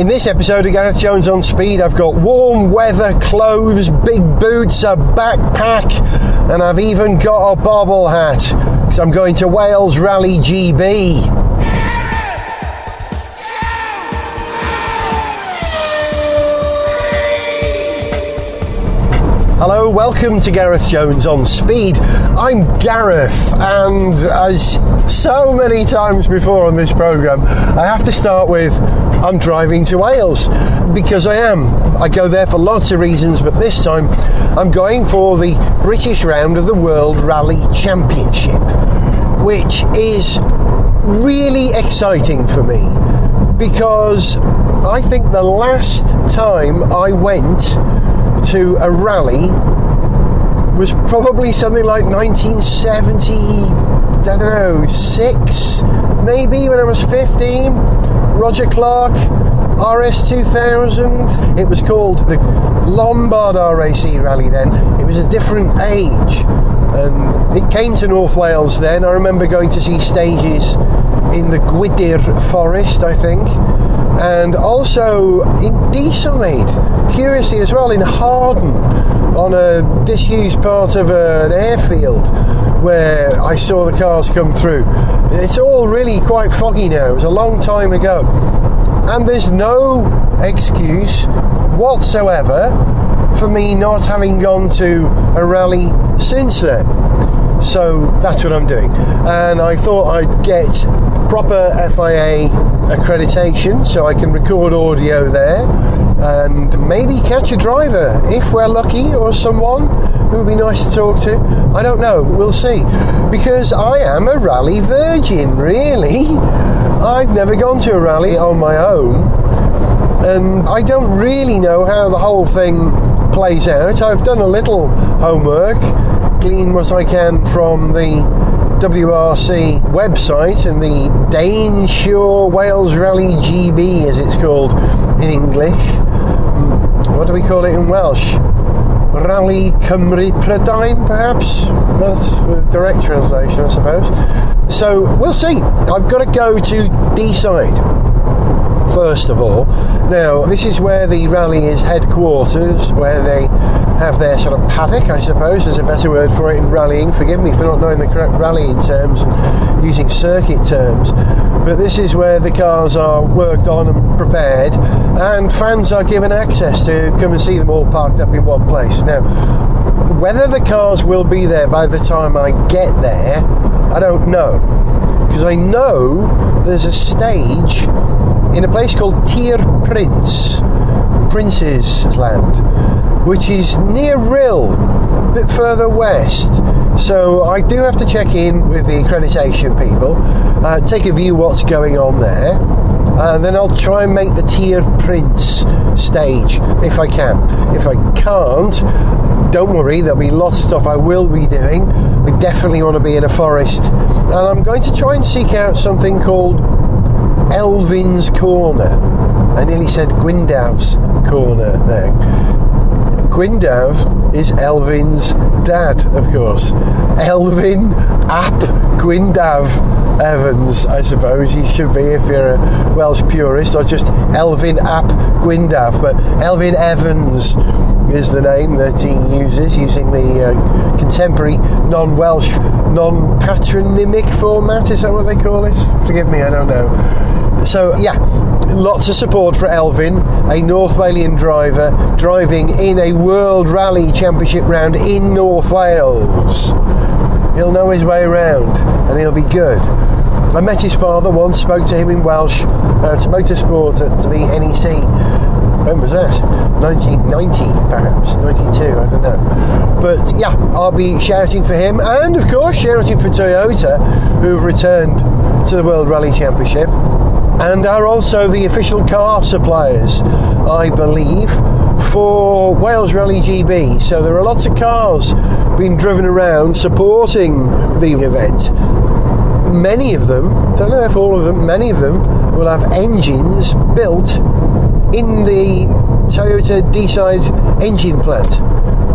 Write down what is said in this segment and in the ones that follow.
In this episode of Gareth Jones on Speed, I've got warm weather clothes, big boots, a backpack, and I've even got a bobble hat, because I'm going to Wales Rally GB. Hello, welcome to Gareth Jones on Speed. I'm Gareth, and as so many times before on this programme, I have to start with, I'm driving to Wales, because I am. I go there for lots of reasons, but this time I'm going for the British round of the World Rally Championship, which is really exciting for me, because I think the last time I went to a rally was probably something like 1976, maybe, when I was 15. Roger Clark, RS2000. It was called the Lombard RAC Rally then. It was a different age, and it came to North Wales then. I remember going to see stages in the Gwydir Forest, I think, and also in Deeside, curiously as well, in Harden, on a disused part of an airfield where I saw the cars come through. It's all really quite foggy now. It was a long time ago, and there's no excuse whatsoever for me not having gone to a rally since then. So that's what I'm doing, and I thought I'd get proper FIA accreditation so I can record audio there and maybe catch a driver if we're lucky, or someone who would be nice to talk to. I don't know, but we'll see, because I am a rally virgin, really. I've never gone to a rally on my own, and I don't really know how the whole thing plays out. I've done a little homework, glean what I can from the WRC website and the Dyn Shore Wales Rally GB, as it's called in English. What do we call it in Welsh? Rally Cymru Prydain, perhaps? That's the direct translation, I suppose. So we'll see. I've got to go to Deeside first of all. Now, this is where the rally is headquarters, where they have their sort of paddock, I suppose is a better word for it in rallying. Forgive me for not knowing the correct rallying terms and using circuit terms, but this is where the cars are worked on and prepared, and fans are given access to come and see them all parked up in one place. Now, whether the cars will be there by the time I get there, I don't know, because I know there's a stage in a place called Tir Prince, Prince's Land, which is near Rhyl, a bit further west. So I do have to check in with the accreditation people, take a view what's going on there, and then I'll try and make the Tir Prince stage if I can. If I can't, don't worry, there'll be lots of stuff I will be doing. I definitely want to be in a forest, and I'm going to try and seek out something called Elvin's Corner. I nearly said Gwyndaf's Corner there. Gwyndaf is Elvin's dad, of course. Elfyn ap Gwyndaf Evans, I suppose you should be if you're a Welsh purist, or just Elfyn ap Gwyndaf. But Elfyn Evans is the name that he uses, using the contemporary non-Welsh, non-patronymic format. Is that what they call it? Forgive me, I don't know. So yeah, lots of support for Elfyn, a North Walian driver driving in a World Rally Championship round in North Wales. He'll know his way around, and he'll be good. I met his father once, spoke to him in Welsh, to motorsport at the NEC. When was that? 1990, perhaps, 92, I don't know. But yeah, I'll be shouting for him, and of course shouting for Toyota, who've returned to the World Rally Championship, and are also the official car suppliers, I believe, for Wales Rally GB. So there are lots of cars being driven around supporting the event. Many of them, don't know if all of them, many of them will have engines built in the Toyota Deeside engine plant,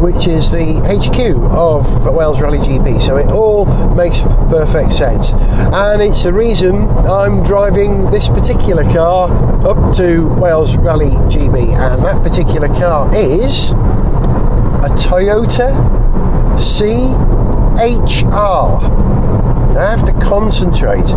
which is the HQ of Wales Rally GB, so it all makes perfect sense. And it's the reason I'm driving this particular car up to Wales Rally GB, and that particular car is a Toyota C-HR. I have to concentrate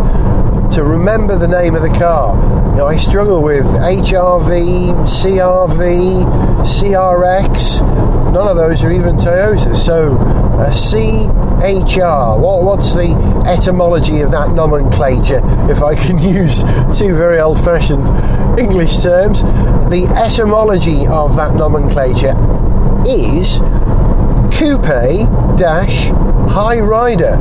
to remember the name of the car. You know, I struggle with HRV, CRV, CRX, none of those are even Toyotas. So a C-HR, what's the etymology of that nomenclature, if I can use two very old-fashioned English terms? The etymology of that nomenclature is coupe-high-rider,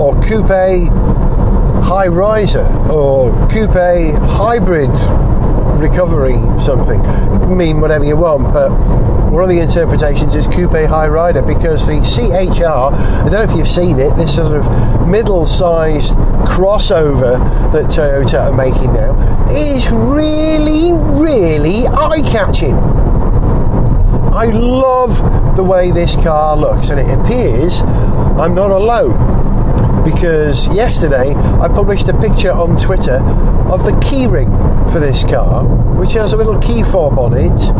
or coupe-high-riser, or coupe-hybrid recovery something. It can mean whatever you want, but one of the interpretations is coupe-high-rider, because the C-HR, I don't know if you've seen it, this sort of middle-sized crossover that Toyota are making now, is really, really eye-catching. I love the way this car looks, and it appears I'm not alone, because yesterday I published a picture on Twitter of the keyring for this car, which has a little key fob on it,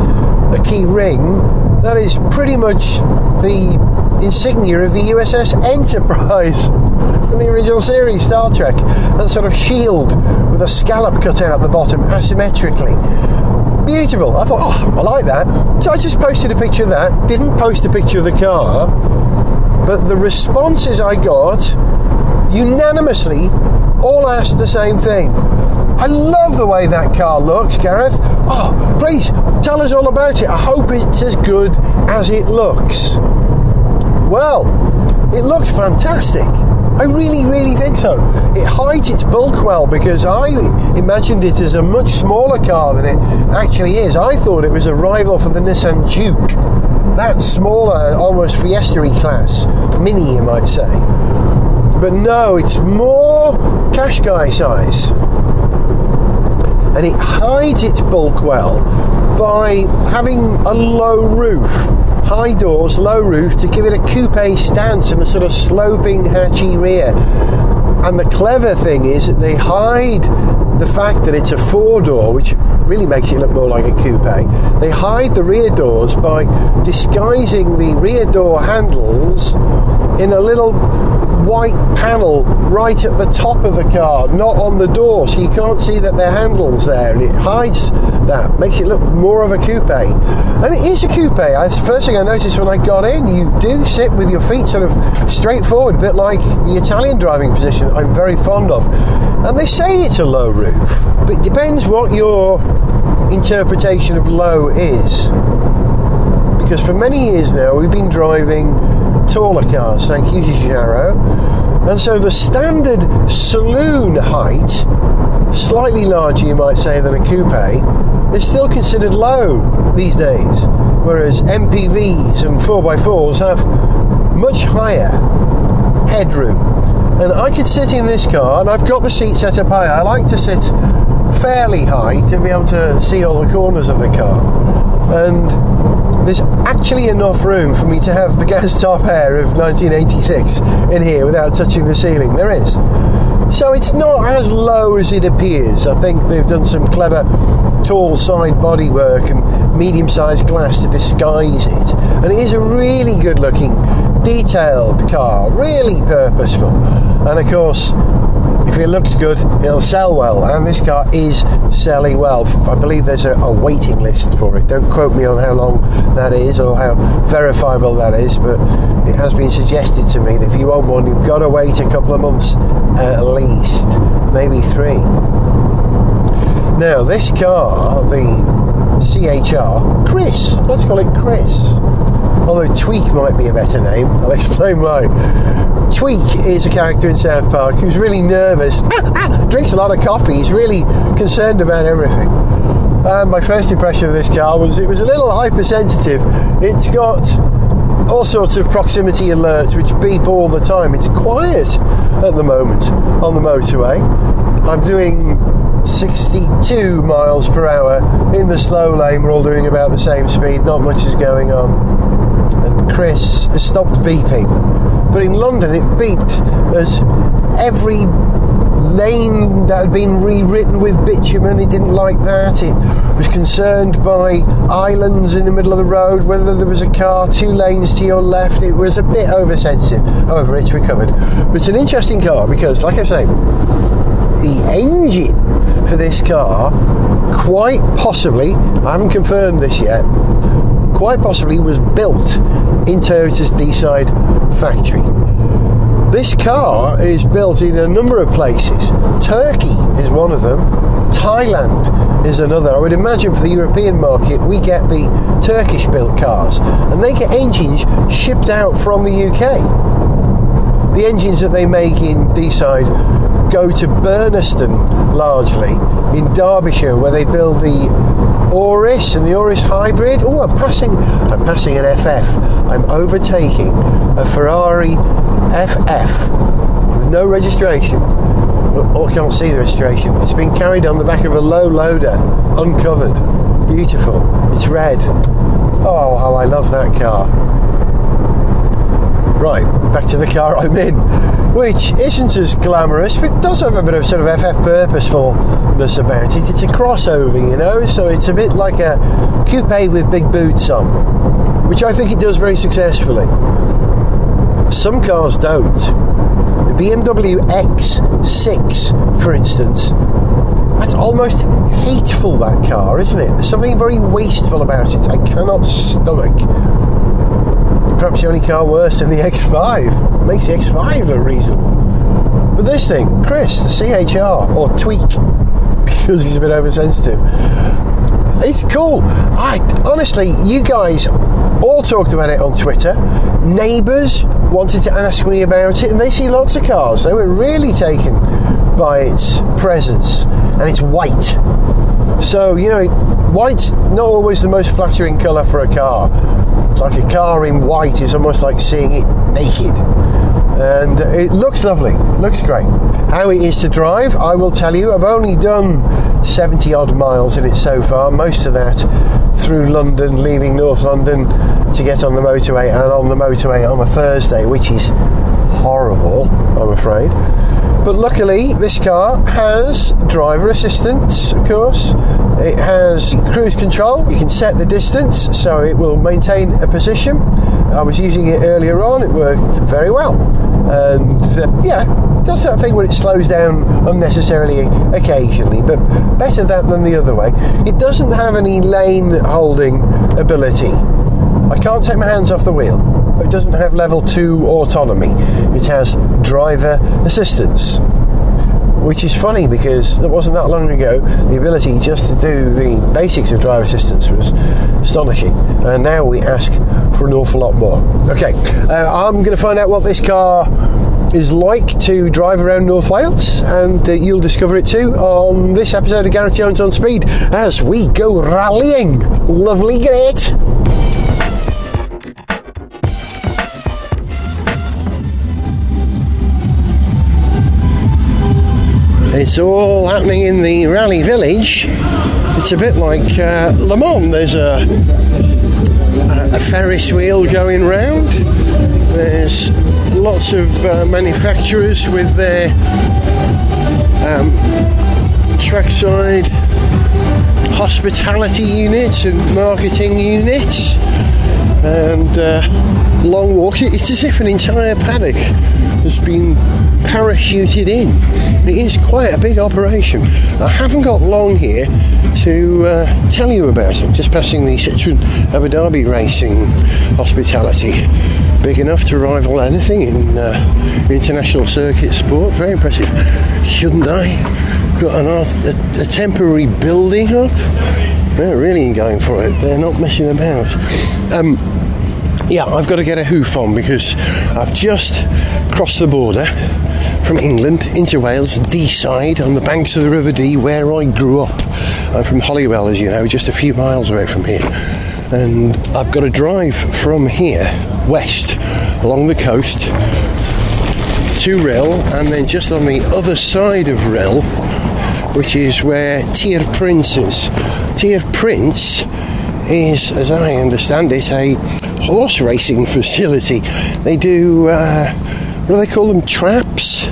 a key ring that is pretty much the insignia of the USS Enterprise from the original series Star Trek, that sort of shield with a scallop cut out the bottom asymmetrically. Beautiful. I thought, oh, I like that. So I just posted a picture of that, didn't post a picture of the car, but the responses I got unanimously all asked the same thing. I love the way that car looks, Gareth. Oh, please tell us all about it. I hope it's as good as it looks. Well, it looks fantastic. I really, really think so. It hides its bulk well, because I imagined it as a much smaller car than it actually is. I thought it was a rival for the Nissan Juke, that smaller, almost Fiesta-y class, Mini you might say. But no, it's more Qashqai size. And it hides its bulk well by having a low roof. High doors, low roof, to give it a coupe stance and a sort of sloping hatchy rear. And the clever thing is that they hide the fact that it's a four-door, which really makes it look more like a coupe. They hide the rear doors by disguising the rear door handles in a little white panel right at the top of the car, not on the door, so you can't see that they're handles there, and it hides that, makes it look more of a coupe. And it is a coupe. That's the first thing I noticed when I got in. You do sit with your feet sort of straight forward, a bit like the Italian driving position I'm very fond of. And they say it's a low roof, but it depends what your interpretation of low is, because for many years now we've been driving taller cars, thank you, Giugiaro, and so the standard saloon height, slightly larger you might say than a coupe, is still considered low these days, whereas MPVs and 4x4s have much higher headroom. And I could sit in this car, and I've got the seat set up higher. I like to sit fairly high to be able to see all the corners of the car, and there's actually enough room for me to have the gas top air of 1986 in here without touching the ceiling. There is. So it's not as low as it appears. I think they've done some clever tall side bodywork and medium-sized glass to disguise it. And it is a really good-looking, detailed car, really purposeful. And of course, if it looks good, it'll sell well, and this car is selling well. I believe there's a waiting list for it. Don't quote me on how long that is or how verifiable that is, but it has been suggested to me that if you want one, you've got to wait a couple of months at least, maybe 3. Now, this car, the CHR, Chris, let's call it Chris, although Tweak might be a better name. I'll explain why. Tweak is a character in South Park who's really nervous, drinks a lot of coffee, he's really concerned about everything. And my first impression of this car was it was a little hypersensitive. It's got all sorts of proximity alerts which beep all the time. It's quiet at the moment on the motorway. I'm doing 62 miles per hour in the slow lane. We're all doing about the same speed, not much is going on. And Chris has stopped beeping, but in London it beeped as every lane that had been rewritten with bitumen. It didn't like that. It was concerned by islands in the middle of the road, whether there was a car, two lanes to your left. It was a bit oversensitive. However, it's recovered. But it's an interesting car because, like I say, the engine for this car quite possibly, I haven't confirmed this yet, quite possibly was built in Toyota's Deeside factory. This car is built in a number of places. Turkey is one of them. Thailand is another. I would imagine for the European market we get the Turkish built cars, and they get engines shipped out from the UK. The engines that they make in Deeside go to Burnaston largely, in Derbyshire, where they build the Auris and the Auris Hybrid. Oh, I'm passing an FF. I'm overtaking a Ferrari FF with no registration. Oh, I can't see the registration. It's been carried on the back of a low loader, uncovered. Beautiful. It's red. Oh, how I love that car. Right, back to the car I'm in, which isn't as glamorous, but it does have a bit of sort of FF purposefulness about it. It's a crossover, you know, so it's a bit like a coupe with big boots on, which I think it does very successfully. Some cars don't. The BMW X6, for instance, that's almost hateful, that car, isn't it? There's something very wasteful about it. I cannot stomach. Perhaps the only car worse than the X5. Makes the X5 look reasonable. But this thing, Chris, the C-HR, or Tweak, because he's a bit oversensitive, it's cool. Honestly, you guys all talked about it on Twitter. Neighbours wanted to ask me about it, and they see lots of cars. They were really taken by its presence, and it's white. So, you know, white's not always the most flattering colour for a car. It's like a car in white is almost like seeing it naked. And it looks lovely, looks great. How it is to drive, I will tell you. I've only done 70 odd miles in it so far, most of that through London, leaving North London to get on the motorway, and on the motorway on a Thursday, which is horrible, I'm afraid. But luckily, this car has driver assistance, of course. It has cruise control. You can set the distance, so it will maintain a position. I was using it earlier on. It worked very well. And, yeah, it does that thing where it slows down unnecessarily occasionally, but better that than the other way. It doesn't have any lane-holding ability. I can't take my hands off the wheel. It doesn't have level 2 autonomy. It has driver assistance, which is funny because it wasn't that long ago the ability just to do the basics of driver assistance was astonishing, and now we ask for an awful lot more. Okay, I'm going to find out what this car is like to drive around North Wales, and you'll discover it too on this episode of Gareth Jones on Speed as we go rallying. Lovely, great. It's all happening in the rally village. It's a bit like Le Mans. There's a Ferris wheel going round. There's lots of manufacturers with their trackside hospitality units and marketing units, and long walks. It's as if an entire paddock has been parachuted in. It is quite a big operation. I haven't got long here to tell you about it. Just passing the Citroën Abu Dhabi Racing hospitality, big enough to rival anything in international circuit sport. Very impressive. Hyundai got a temporary building up. They're really going for it. They're not messing about. Yeah, I've got to get a hoof on because I've just crossed the border from England into Wales, Deeside, on the banks of the River Dee, where I grew up. I'm from Holywell, as you know, just a few miles away from here. And I've got to drive from here west along the coast to Rhyl, and then just on the other side of Rhyl, which is where Tir Prince is. Tir Prince is, as I understand it, a horse racing facility. They do, what do they call them, traps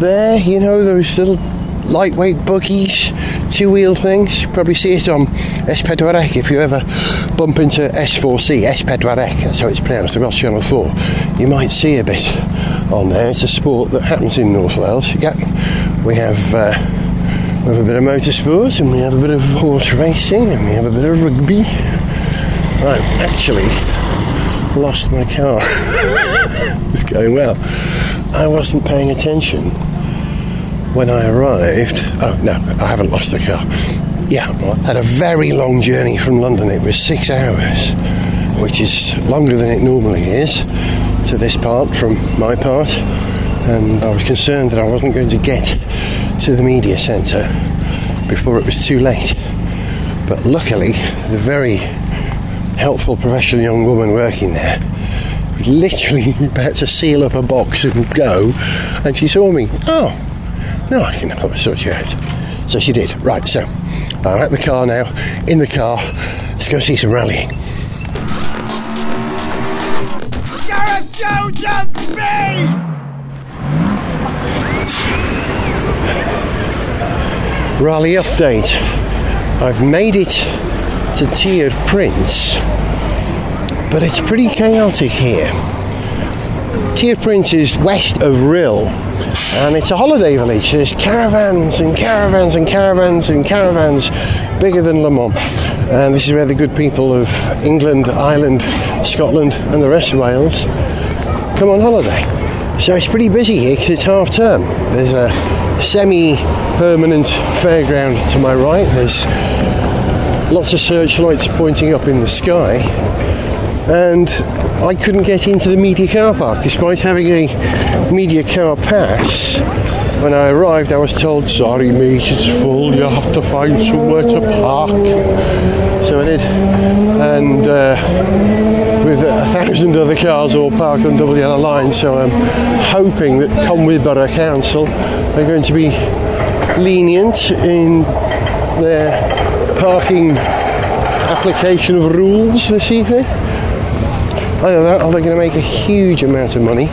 there, you know, those little lightweight buggies, two-wheel things. You probably see it on S Pedwar Ec if you ever bump into S4C, S Pedwar Ec, that's how it's pronounced, the Welsh Channel 4. You might see a bit on there. It's a sport that happens in North Wales. Yep, we have a bit of motorsport, and we have a bit of horse racing, and we have a bit of rugby. I've actually lost my car. It's going well. I wasn't paying attention when I arrived. Oh no, I haven't lost the car. Yeah, I had a very long journey from London. It was 6 hours, which is longer than it normally is to this part, from my part, and I was concerned that I wasn't going to get to the media centre before it was too late. But luckily, the very helpful professional young woman working there was literally about to seal up a box and go, and she saw me. Oh no, I can help sort you out. So she did. Right, so I'm at the car now, in the car. Let's go see some rallying. Gareth Jones on Speed! Rally update. I've made it to Tir Prince, but it's pretty chaotic here. Tir Prince is west of Rhyl, and it's a holiday village. There's caravans and caravans and caravans and caravans, bigger than Le Mans. And this is where the good people of England, Ireland, Scotland and the rest of Wales come on holiday. So it's pretty busy here because it's half term. There's a semi-permanent fairground to my right. There's lots of searchlights pointing up in the sky, and I couldn't get into the media car park despite having a media car pass. When I arrived, I was told, sorry mate, it's full, you have to find somewhere to park. So I did, and with 1,000 other cars all parked on double yellow lines, so I'm hoping that Conwy Borough Council are going to be lenient in their parking application of rules this evening. Either that, or they're going to make a huge amount of money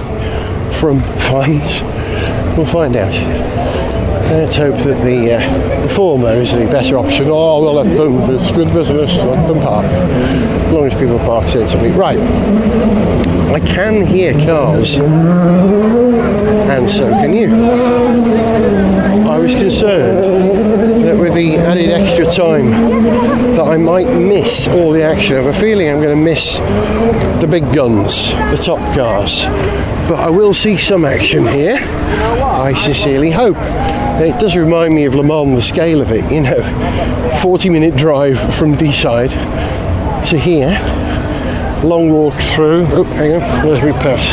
from fines. We'll find out. Let's hope that the former is the better option. Oh, well, let them, it's good business, let them park. As long as people park sensibly. Right, I can hear cars, and so can you. I was concerned that with the added extra time that I might miss all the action. I have a feeling I'm going to miss the big guns, the top cars. But I will see some action here, I sincerely hope. It does remind me of Le Mans, the scale of it, you know, 40-minute drive from Deeside to here, long walk through. Oh, hang on, where's my pass?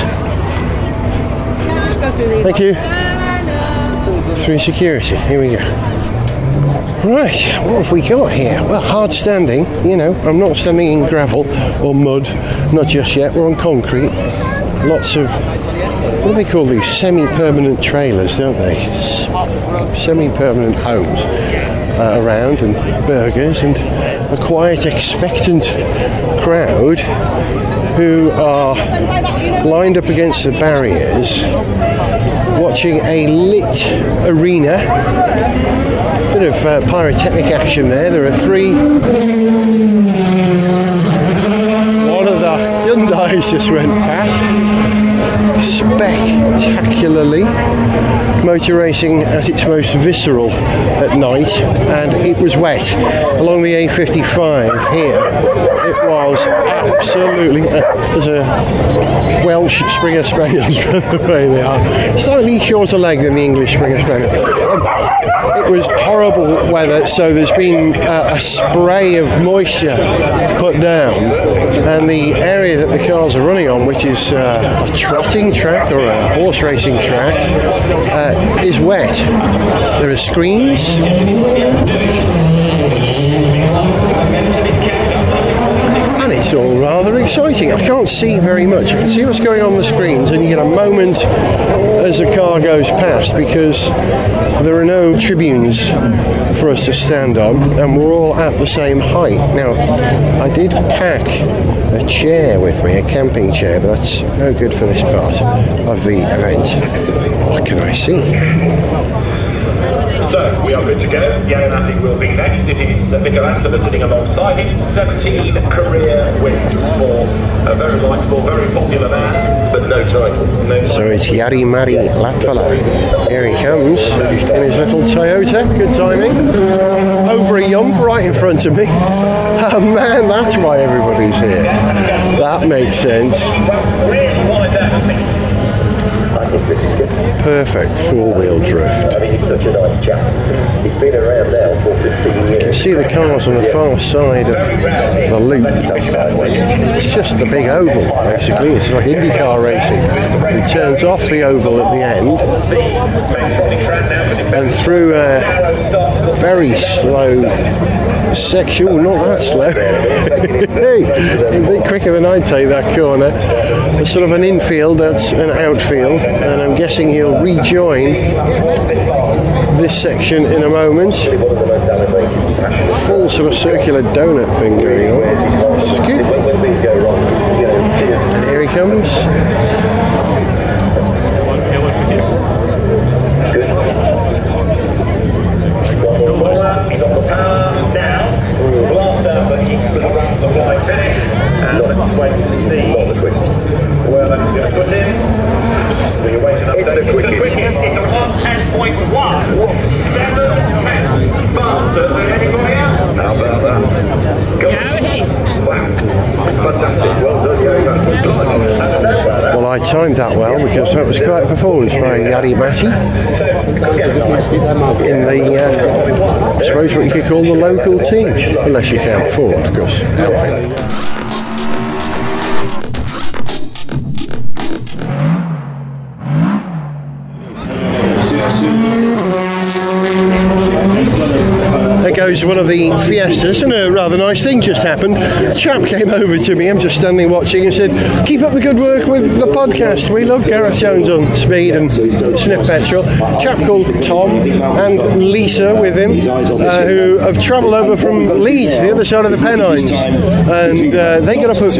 Thank you. Through security, here we go. Right, what have we got here? Well, hard standing, you know, I'm not standing in gravel or mud, not just yet, we're on concrete. Lots of, what do they call these? Semi-permanent trailers, don't they? Semi-permanent homes around, and burgers, and a quiet, expectant crowd who are lined up against the barriers, watching a lit arena. Bit of pyrotechnic action there. There are three. One of the Hyundais just went past. Spectacularly. Motor racing at its most visceral at night, and it was wet along the A55 here. It was absolutely there's a Welsh Springer Spaniel. There they are, slightly shorter leg than the English Springer Spaniel. It was horrible weather, so there's been a spray of moisture put down, and the area that the cars are running on, which is a trotting track or a horse racing track, is wet. There are screens. and it's all rather exciting. I can't see very much. You can see what's going on the screens and you get a moment as the car goes past, because there are no tribunes for us to stand on and we're all at the same height. Now, I did pack a chair with me, a camping chair, but that's no good for this part of the event. What can I see? So, we are good to go. Jan Attig will be next. It is Michelangelo sitting alongside him. 17 career wins for a very likable, very popular man, but no title. So it's Jari Mari Latvala. Here he comes in his little Toyota. Good timing. Over a yump right in front of me. Oh man, that's why everybody's here. That makes sense. This is good. Perfect four-wheel drift. I mean, he's such a nice chap. He's been around now for 15 years. You can see the cars on the far side of the loop. It's just the big oval, basically. It's like IndyCar racing. It turns off the oval at the end and through a very slow section. Oh, not that slow. A bit quicker than I take that corner. It's sort of an infield, that's an outfield, and I'm guessing he'll rejoin this section in a moment. Full sort of circular donut thing going on. This is good. And here he comes. Well, I timed that well because that was quite a performance by Jari Matti in the, I suppose what you could call the local team, unless you count Ford, of course. Elfyn. One of the Fiestas, and a rather nice thing just happened. A chap came over to me, I'm just standing watching, and said, keep up the good work with the podcast, we love Gareth Jones on Speed and Sniff Petrol. A chap called Tom and Lisa with him, who have travelled over from Leeds, the other side of the Pennines, and they got up at 4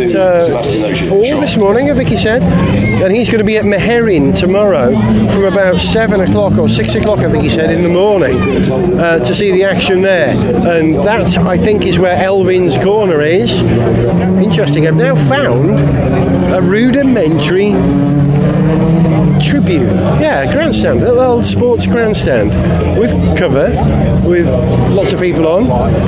this morning, I think he said, and he's going to be at Myherin tomorrow from about 7 o'clock or 6 o'clock I think he said in the morning, to see the action there. And that, I think, is where Elvin's Corner is. Interesting, I've now found a rudimentary tribune. Yeah, grandstand, a little old sports grandstand with cover, with lots of people on,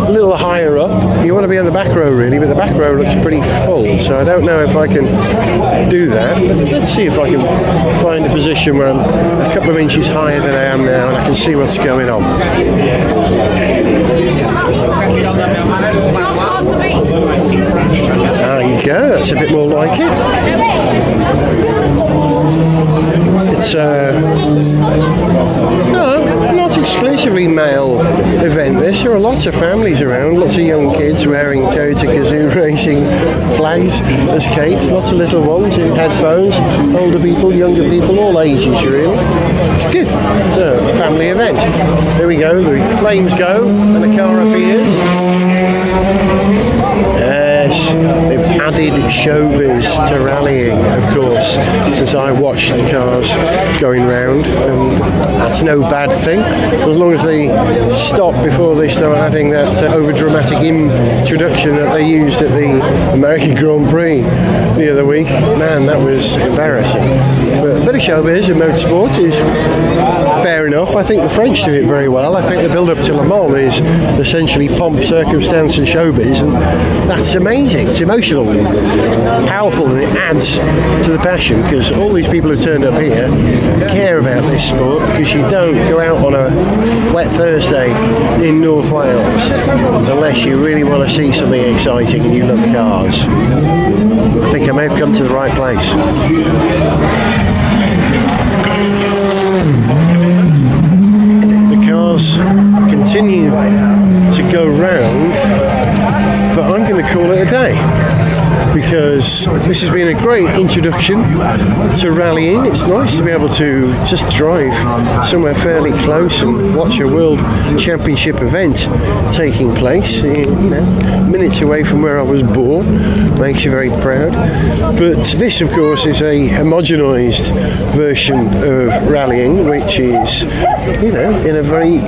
a little higher up. You want to be on the back row, really, but the back row looks pretty full, so I don't know if I can do that. Let's see if I can find a position where I'm a couple of inches higher than I am now and I can see what's going on. There you go, that's a bit more like it. It's no, not exclusively male event this. There are lots of families around, lots of young kids wearing Toyota Gazoo racing flags as capes, lots of little ones in headphones, older people, younger people, all ages really. It's good. It's a family event. There we go, the flames go and the car appears. Yes, they've added showbiz to rallying, of course, since I watched the cars going round, and that's no bad thing, as long as they stop before they start adding that over-dramatic introduction that they used at the American Grand Prix the other week. Man, that was embarrassing. But a bit of showbiz in motorsport is fair enough. I think the French do it very well. I think the build-up to Le Mans is essentially pomp, circumstance and showbiz, and that's amazing. It's emotional and powerful, and it adds to the passion, because all these people who turned up here care about this sport, because you don't go out on a wet Thursday in North Wales unless you really want to see something exciting and you love cars. I think I may have come to the right place. Continue to go round, but I'm going to call it a day. because this has been a great introduction to rallying. It's nice to be able to just drive somewhere fairly close and watch a World Championship event taking place, you know, minutes away from where I was born. Makes you very proud. But this, of course, is a homogenised version of rallying, which is, you know, in a very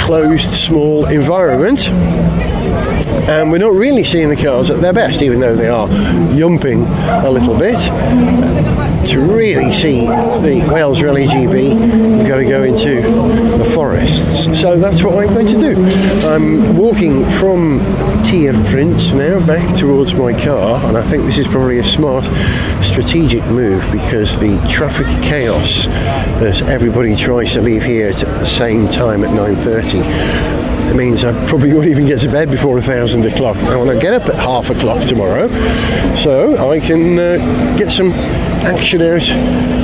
closed, small environment. And we're not really seeing the cars at their best, even though they are jumping a little bit. To really see the Wales Rally GB, you've got to go into the forests. So that's what I'm going to do. I'm walking from Tir Prince now back towards my car, and I think this is probably a smart strategic move because the traffic chaos as everybody tries to leave here at the same time at 9:30. It means I probably won't even get to bed before 1,000 o'clock. I want to get up at 5:30 tomorrow so I can get some action out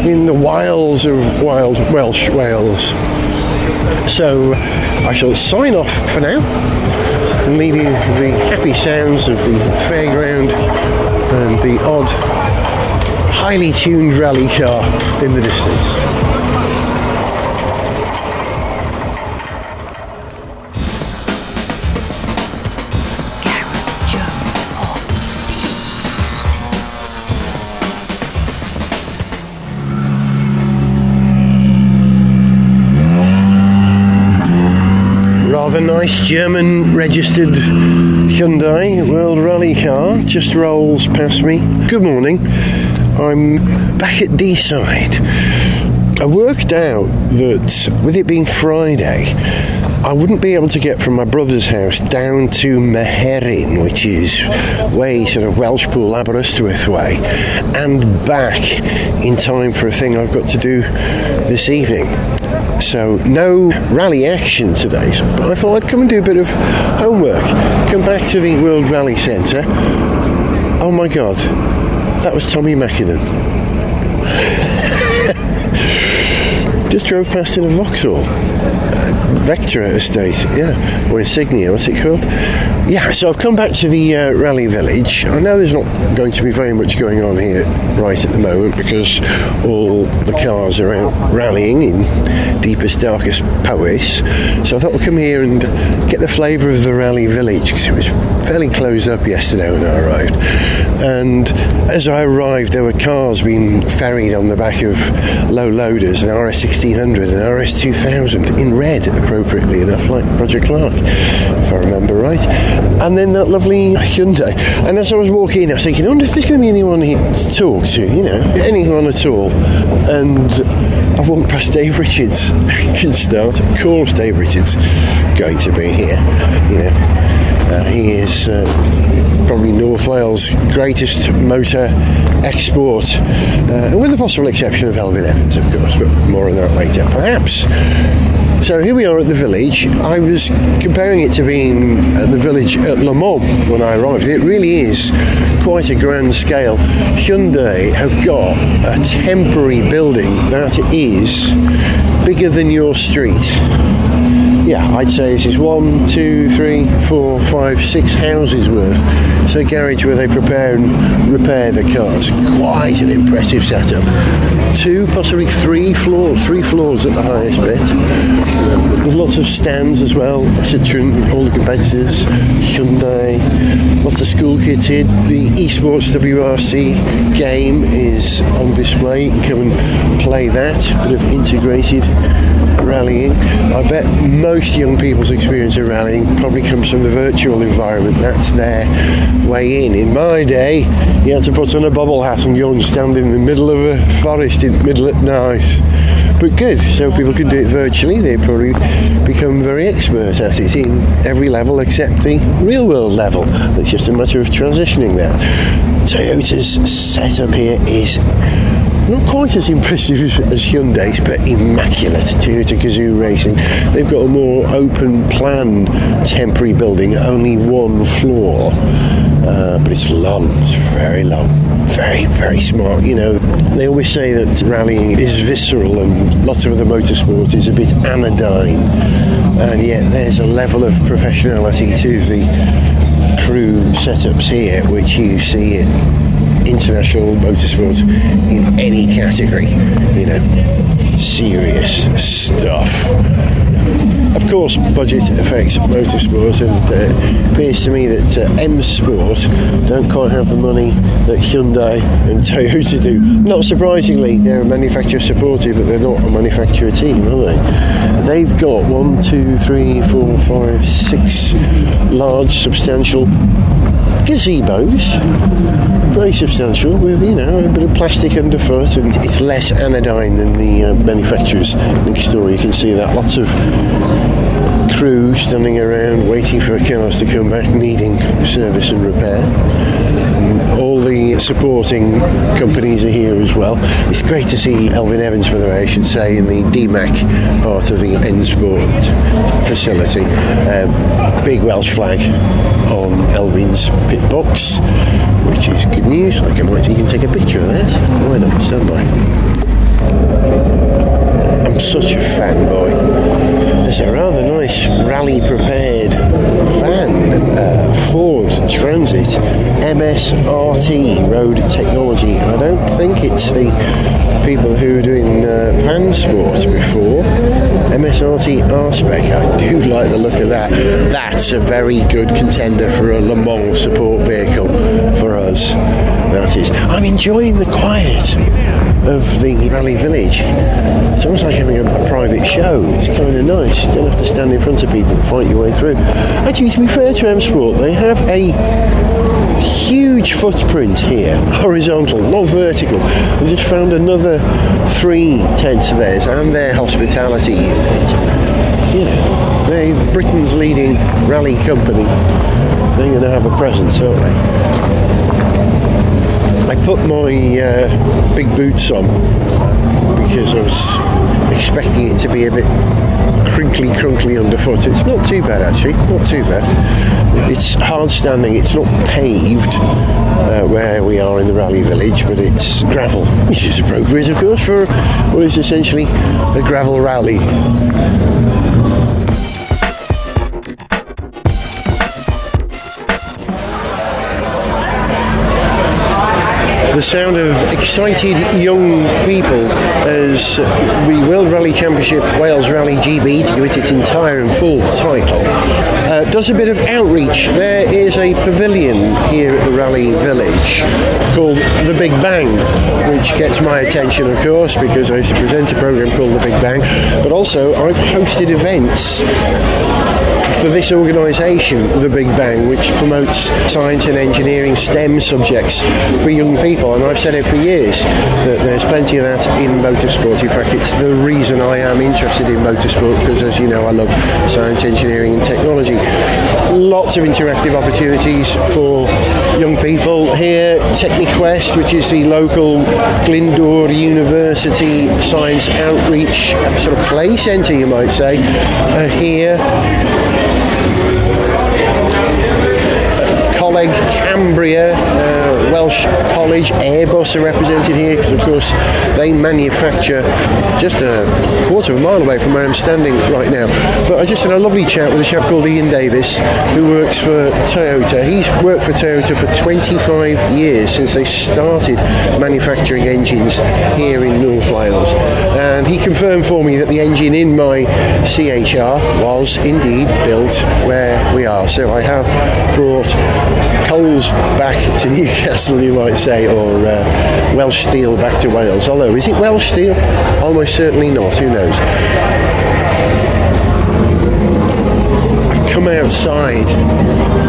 in the wilds of wild Welsh Wales. So I shall sign off for now and leave you with the happy sounds of the fairground and the odd, highly tuned rally car in the distance. Nice German registered Hyundai World Rally car just rolls past me. Good morning, I'm back at Deeside. I worked out that with it being Friday, I wouldn't be able to get from my brother's house down to Myherin, which is way sort of Welshpool, Aberystwyth way, and back in time for a thing I've got to do this evening. So no rally action today, but I thought I'd come and do a bit of homework. Come back to the World Rally Centre. Oh my God, that was Tommy Mackinnon. Just drove past in a Vauxhall Vectra estate, yeah, or Insignia, what's it called? Yeah, so I've come back to the rally village. I know there's not going to be very much going on here right at the moment because all the cars are out rallying in deepest, darkest Powys. So I thought I'd come here and get the flavour of the rally village because it was fairly closed up yesterday when I arrived. And as I arrived, there were cars being ferried on the back of low loaders, an RS1600 and RS2000 in red, appropriately enough, like Roger Clark, if I remember right. And then that lovely Hyundai. And as I was walking in, I was thinking, I wonder if there's going to be anyone here to talk to, you know, anyone at all. And I walked past Dave Richards. Of course Dave Richards going to be here, you know. He is probably North Wales' greatest motor export, with the possible exception of Elfyn Evans, of course, but more on that later, perhaps. So here we are at the village. I was comparing it to being at the village at Le Mans when I arrived. It really is quite a grand scale. Hyundai have got a temporary building that is bigger than your street. Yeah, I'd say this is 6 houses worth. It's a garage where they prepare and repair the cars. Quite an impressive setup. 2, possibly 3 floors at the highest bit. With lots of stands as well. Citroën, all the competitors, Hyundai, lots of school kids here. The eSports WRC game is on display. You can come and play that. A bit of integrated rallying. I bet most young people's experience of rallying probably comes from the virtual environment. That's their way in. In my day, you had to put on a bobble hat and go and stand in the middle of a forest in middle at night. But good, so people can do it virtually. They probably become very expert at it in every level except the real world level. It's just a matter of transitioning there. Toyota's setup here is not quite as impressive as Hyundai's, but immaculate. Toyota Gazoo Racing. They've got a more open plan temporary building, only one floor, but it's long. It's very long, very, very smart. You know, they always say that rallying is visceral and lots of other motorsport is a bit anodyne, and yet there's a level of professionality to the crew setups here, which you see in international motorsport in any category, you know, serious stuff. Of course, budget affects motorsport, and it appears to me that M-Sport don't quite have the money that Hyundai and Toyota do. Not surprisingly, they're a manufacturer supported, but they're not a manufacturer team, are they? They've got 6 large, substantial gazebos, very substantial, with, you know, a bit of plastic underfoot, and it's less anodyne than the manufacturers next door. You can see that lots of crew standing around waiting for cars to come back, needing service and repair. All the supporting companies are here as well. It's great to see Elfyn Evans, by the way, I should say, in the DMAC part of the N-Sport facility. Big Welsh flag on Elfyn's pit box, which is good news. I can wait till you can take a picture of that. Why not? Stand by. I'm such a fanboy. There's a rather nice rally prepared van, Ford Transit MSRT Road Technology. I don't think it's the people who were doing van sports before. MSRT R-Spec, I do like the look of that. That's a very good contender for a Le Mans support vehicle for us. That is. I'm enjoying the quiet of the rally village. It's almost like having a private show. It's kind of nice. You don't have to stand in front of people and fight your way through. Actually, to be fair to M-Sport, they have a huge footprint here, horizontal, not vertical. I just found another 3 tents of theirs and their hospitality unit. You know, they're Britain's leading rally company. They're going to have a presence, aren't they? I put my big boots on because I was expecting it to be a bit crinkly underfoot. It's not too bad, actually, not too bad. It's hard standing, it's not paved where we are in the rally village, but it's gravel, which is appropriate, of course, for what is essentially a gravel rally. The sound of excited young people as the World Rally Championship Wales Rally GB, to give it its entire and full title, does a bit of outreach. There is a pavilion here at the Rally Village called The Big Bang, which gets my attention, of course, because I used to present a programme called The Big Bang, but also I've hosted events for this organisation, The Big Bang, which promotes science and engineering STEM subjects for young people, and I've said it for years that there's plenty of that in motorsport. In fact, it's the reason I am interested in motorsport, because, as you know, I love science, engineering and technology. Lots of interactive opportunities for young people here. TechniQuest, which is the local Glyndor University science outreach sort of play centre, you might say, are here. Colleg Cambria, Welsh College, Airbus are represented here because, of course, they manufacture just a quarter of a mile away from where I'm standing right now. But I just had a lovely chat with a chap called Ian Davis, who works for Toyota. He's worked for Toyota for 25 years since they started manufacturing engines here in North Wales, and he confirmed for me that the engine in my C-HR was indeed built where we are. So I have brought coals back to Newcastle, you might say, or Welsh steel back to Wales. Although, is it Welsh steel? Almost certainly not, who knows. I've come outside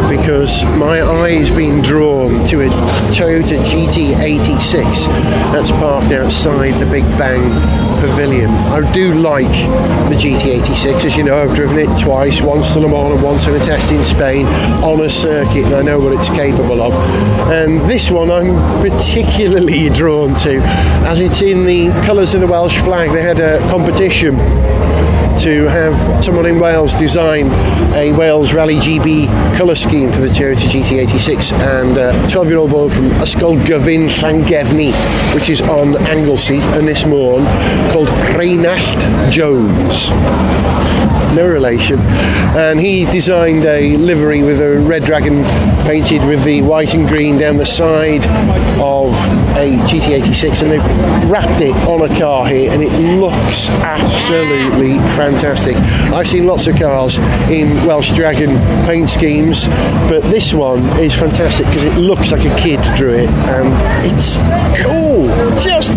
because my eye's been drawn to a Toyota GT86 that's parked outside the Big Bang Pavilion. I do like the GT86, as you know. I've driven it twice, once to Le Mans and once in a test in Spain on a circuit, and I know what it's capable of. And this one I'm particularly drawn to, as it's in the colours of the Welsh flag. They had a competition to have someone in Wales design a Wales Rally GB colour scheme for the Toyota GT86, and a 12-year-old boy from Ysgolgyfyn Llangefni, which is on Anglesey, Ynys Môn, called Gareth Jones no relation. And he designed a livery with a red dragon painted with the white and green down the side of a GT86, and they've wrapped it on a car here, and it looks absolutely fantastic. I've seen lots of cars in Welsh Dragon paint schemes, but this one is fantastic because it looks like a kid drew it, and it's cool, just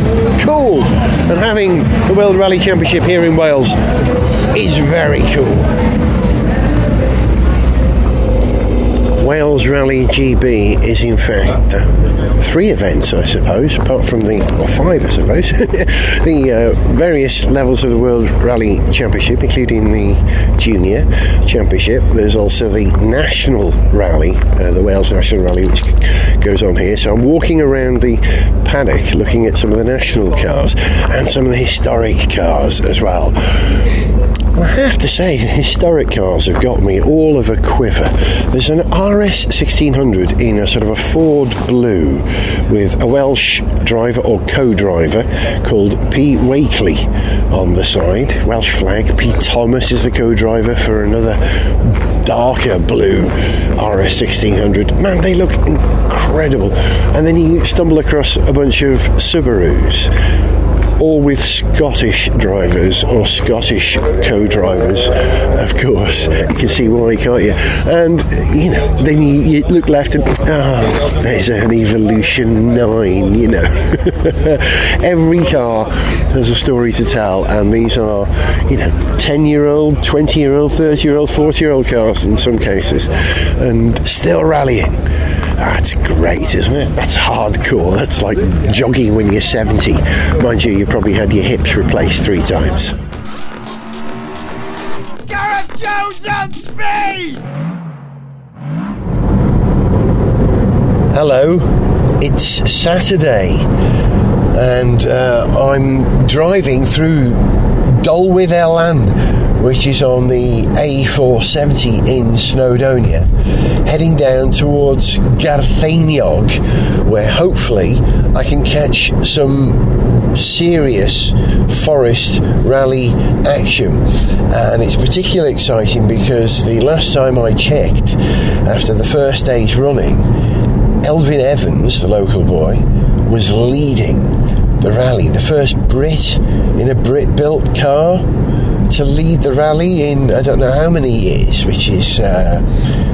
cool. And having the World Rally Championship here in Wales is very cool. Wales Rally GB is in fact three events, I suppose, apart from the, or five, I suppose, the various levels of the World Rally Championship, including the Junior Championship. There's also the National Rally, the Wales National Rally, which goes on here. So I'm walking around the paddock looking at some of the national cars and some of the historic cars as well. I have to say, historic cars have got me all of a quiver. There's an RS1600 in a sort of a Ford Blue with a Welsh driver or co-driver called P. Wakely on the side. Welsh flag. P. Thomas is the co-driver for another darker blue RS1600. Man, they look incredible. And then you stumble across a bunch of Subarus, all with Scottish drivers or Scottish co-drivers, of course. You can see why, can't you? And, you know, then you look left and, oh, there's an Evolution 9, you know. Every car has a story to tell, and these are, you know, 10-year-old, 20-year-old, 30-year-old, 40-year-old cars in some cases, and still rallying. That's great, isn't it? That's hardcore. That's like jogging when you're 70. Mind you, you probably had your hips replaced 3 times. Gareth Jones on Speed! Hello, it's Saturday, and I'm driving through Dolwydd Elan, which is on the A470 in Snowdonia, heading down towards Gartheiniog, where hopefully I can catch some serious forest rally action. And it's particularly exciting because the last time I checked, after the first day's running, Elfyn Evans, the local boy, was leading the rally, the first Brit in a Brit-built car to lead the rally in I don't know how many years, which is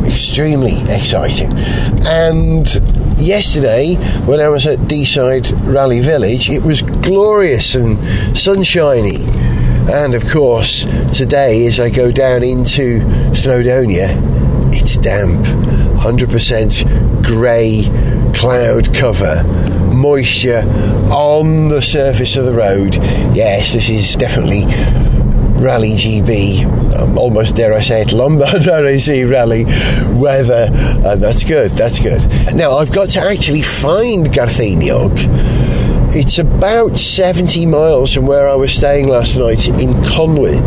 extremely exciting. And yesterday, when I was at Deeside Rally Village, it was glorious and sunshiny. And of course, today, as I go down into Snowdonia, it's damp, 100% grey cloud cover, moisture on the surface of the road. Yes, this is definitely Rally GB, almost dare I say it, Lombard RAC Rally weather, and that's good, that's good. Now, I've got to actually find Gartheiniog. It's about 70 miles from where I was staying last night in Conwy,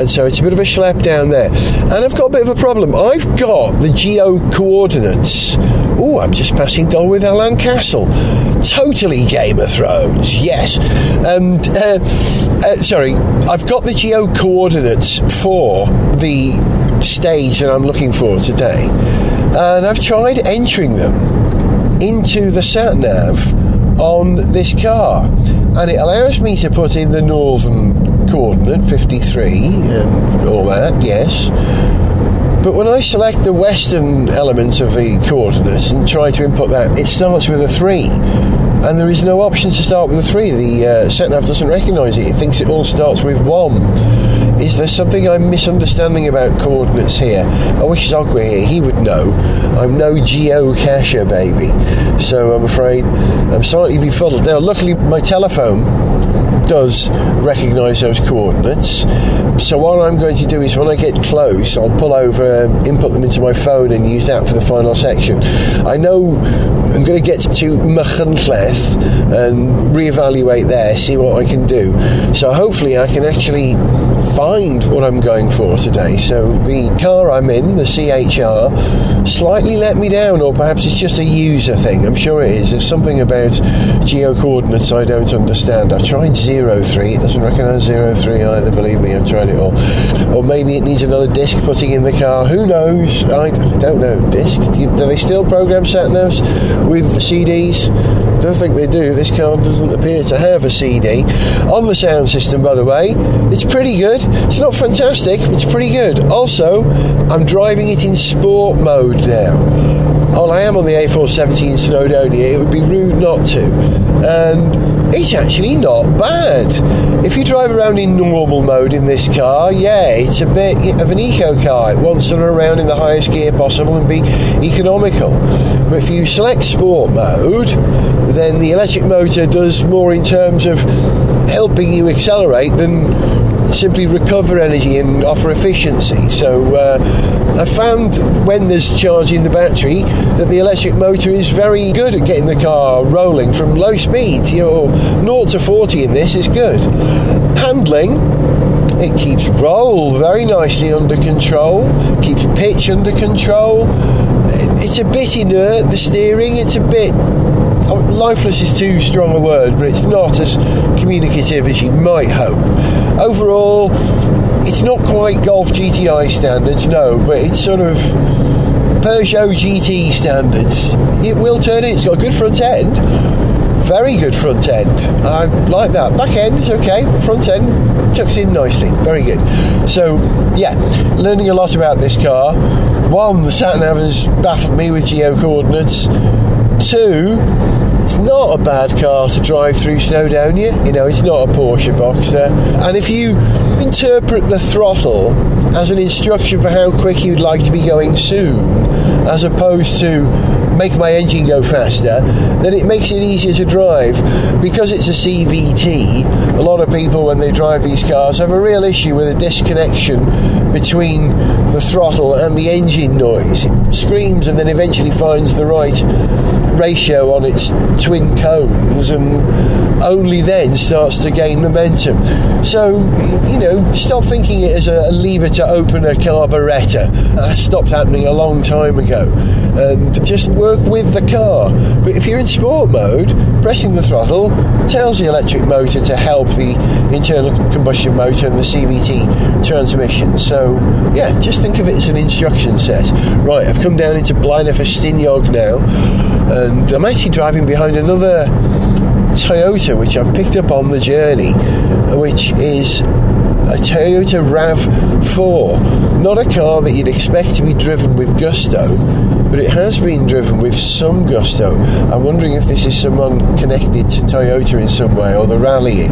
and so it's a bit of a schlep down there. And I've got a bit of a problem. I've got the geo-coordinates. Oh, I'm just passing Dolwydd Elan Castle. Totally Game of Thrones, yes. And, sorry, I've got the geo-coordinates for the stage that I'm looking for today. And I've tried entering them into the sat-nav on this car. And it allows me to put in the northern coordinate, 53, and all that, yes. But when I select the western element of the coordinates and try to input that, it starts with a 3. And there is no option to start with a 3. The sat-nav doesn't recognise it. It thinks it all starts with 1. Is there something I'm misunderstanding about coordinates here? I wish Zog were here. He would know. I'm no geocacher, baby. So I'm afraid I'm slightly befuddled. Now, luckily, my telephone does recognise those coordinates, so what I'm going to do is when I get close, I'll pull over and input them into my phone and use that for the final section. I know I'm going to get to Machynlleth and reevaluate there, see what I can do, so hopefully I can actually find what I'm going for today. So the car I'm in, the C-HR, slightly let me down, or perhaps it's just a user thing. I'm sure it is. There's something about geo-coordinates I don't understand. I've tried 03. It doesn't recognise 03 either, believe me. I've tried it all. Or maybe it needs another disc putting in the car. Who knows? I don't know. Disc? Do they still program sat-navs with CDs? I don't think they do. This car doesn't appear to have a CD. On the sound system, by the way, it's pretty good. It's not fantastic, but it's pretty good. Also, I'm driving it in sport mode now. Oh, I am on the A470 in Snowdonia. It would be rude not to. And it's actually not bad. If you drive around in normal mode in this car, yeah, it's a bit of an eco car. It wants to run around in the highest gear possible and be economical. But if you select sport mode, then the electric motor does more in terms of helping you accelerate than simply recover energy and offer efficiency. So I found when there's charge in the battery that the electric motor is very good at getting the car rolling from low speed. Your 0 to 40 in this is good. Handling, it keeps roll very nicely under control, keeps pitch under control. It's a bit inert, the steering. It's a bit lifeless is too strong a word, but it's not as communicative as you might hope. Overall, it's not quite Golf GTI standards, no, but it's sort of Peugeot GT standards. It will turn in. It's got a good front end, very good front end. I like that. Back end is okay, front end tucks in nicely, very good. So yeah, learning a lot about this car. One, the sat-nav has baffled me with geo-coordinates. Two, it's not a bad car to drive through Snowdonia. You know, it's not a Porsche Boxster. And if you interpret the throttle as an instruction for how quick you'd like to be going soon, as opposed to make my engine go faster, then it makes it easier to drive. Because it's a CVT, a lot of people when they drive these cars have a real issue with a disconnection between the throttle and the engine noise. It screams and then eventually finds the right ratio on its twin cones and only then starts to gain momentum. So, you know, stop thinking it as a lever to open a carburettor. That stopped happening a long time ago. And just work with the car. But if you're in sport mode, pressing the throttle tells the electric motor to help the internal combustion motor and the CVT transmission. So yeah, just think of it as an instruction set. Right, I've come down into Blaenau Ffestiniog now, and I'm actually driving behind another Toyota which I've picked up on the journey, which is a Toyota RAV4. Not a car that you'd expect to be driven with gusto, but it has been driven with some gusto. I'm wondering if this is someone connected to Toyota in some way, or the rallying,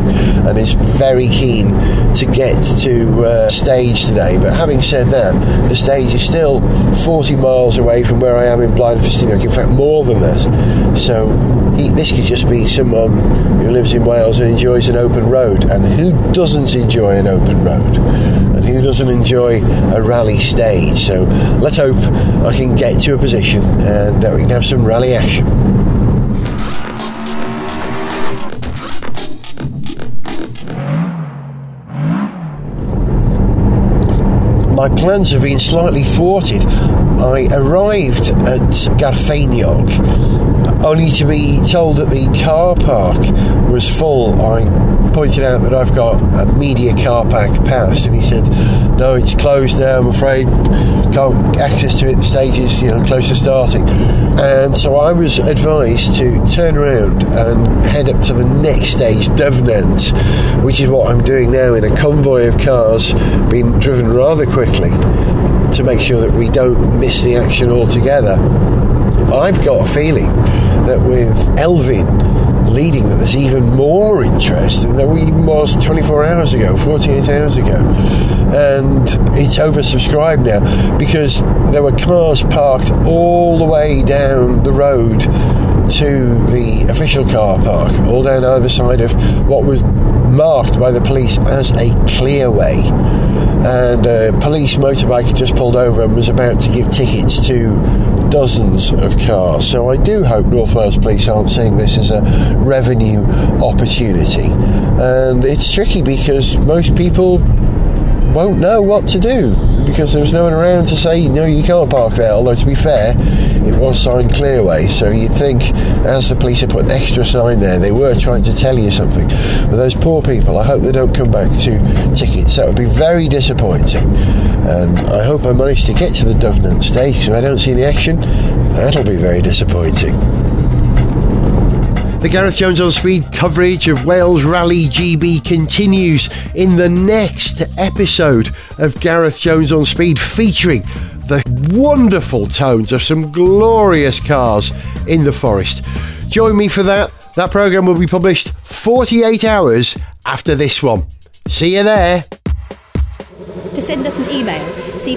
and is very keen to get to stage today. But having said that, the stage is still 40 miles away from where I am in Blaenau Ffestiniog, in fact more than that. So this could just be someone who lives in Wales and enjoys an open road. And who doesn't enjoy an open road, and who doesn't enjoy a rally stage? So let's hope I can get to a position and that we can have some rally action. My plans have been slightly thwarted. I arrived at Gartheiniog only to be told that the car park was full. I pointed out that I've got a media car pack pass, and he said, no, it's closed now, I'm afraid, can't access to it, the stage is, you know, close to starting. And so I was advised to turn around and head up to the next stage, Devenant, which is what I'm doing now, in a convoy of cars being driven rather quickly to make sure that we don't miss the action altogether. I've got a feeling that with Elfyn leading, that there's even more interest than we was 24 hours ago, 48 hours ago. And it's oversubscribed now, because there were cars parked all the way down the road to the official car park, all down either side of what was marked by the police as a clearway. And a police motorbike had just pulled over and was about to give tickets to dozens of cars. So I do hope North Wales Police aren't seeing this as a revenue opportunity. And it's tricky because most people won't know what to do, because there was no one around to say, no, you can't park there. Although, to be fair, it was signed clearway, so you'd think, as the police had put an extra sign there, they were trying to tell you something. But those poor people, I hope they don't come back to tickets. That would be very disappointing. I hope I manage to get to the Dovenant Stakes, so I don't see any action. That'll be very disappointing. The Gareth Jones on Speed coverage of Wales Rally GB continues in the next episode of Gareth Jones on Speed, featuring the wonderful tones of some glorious cars in the forest. Join me for that. That programme will be published 48 hours after this one. See you there. To send us an email, see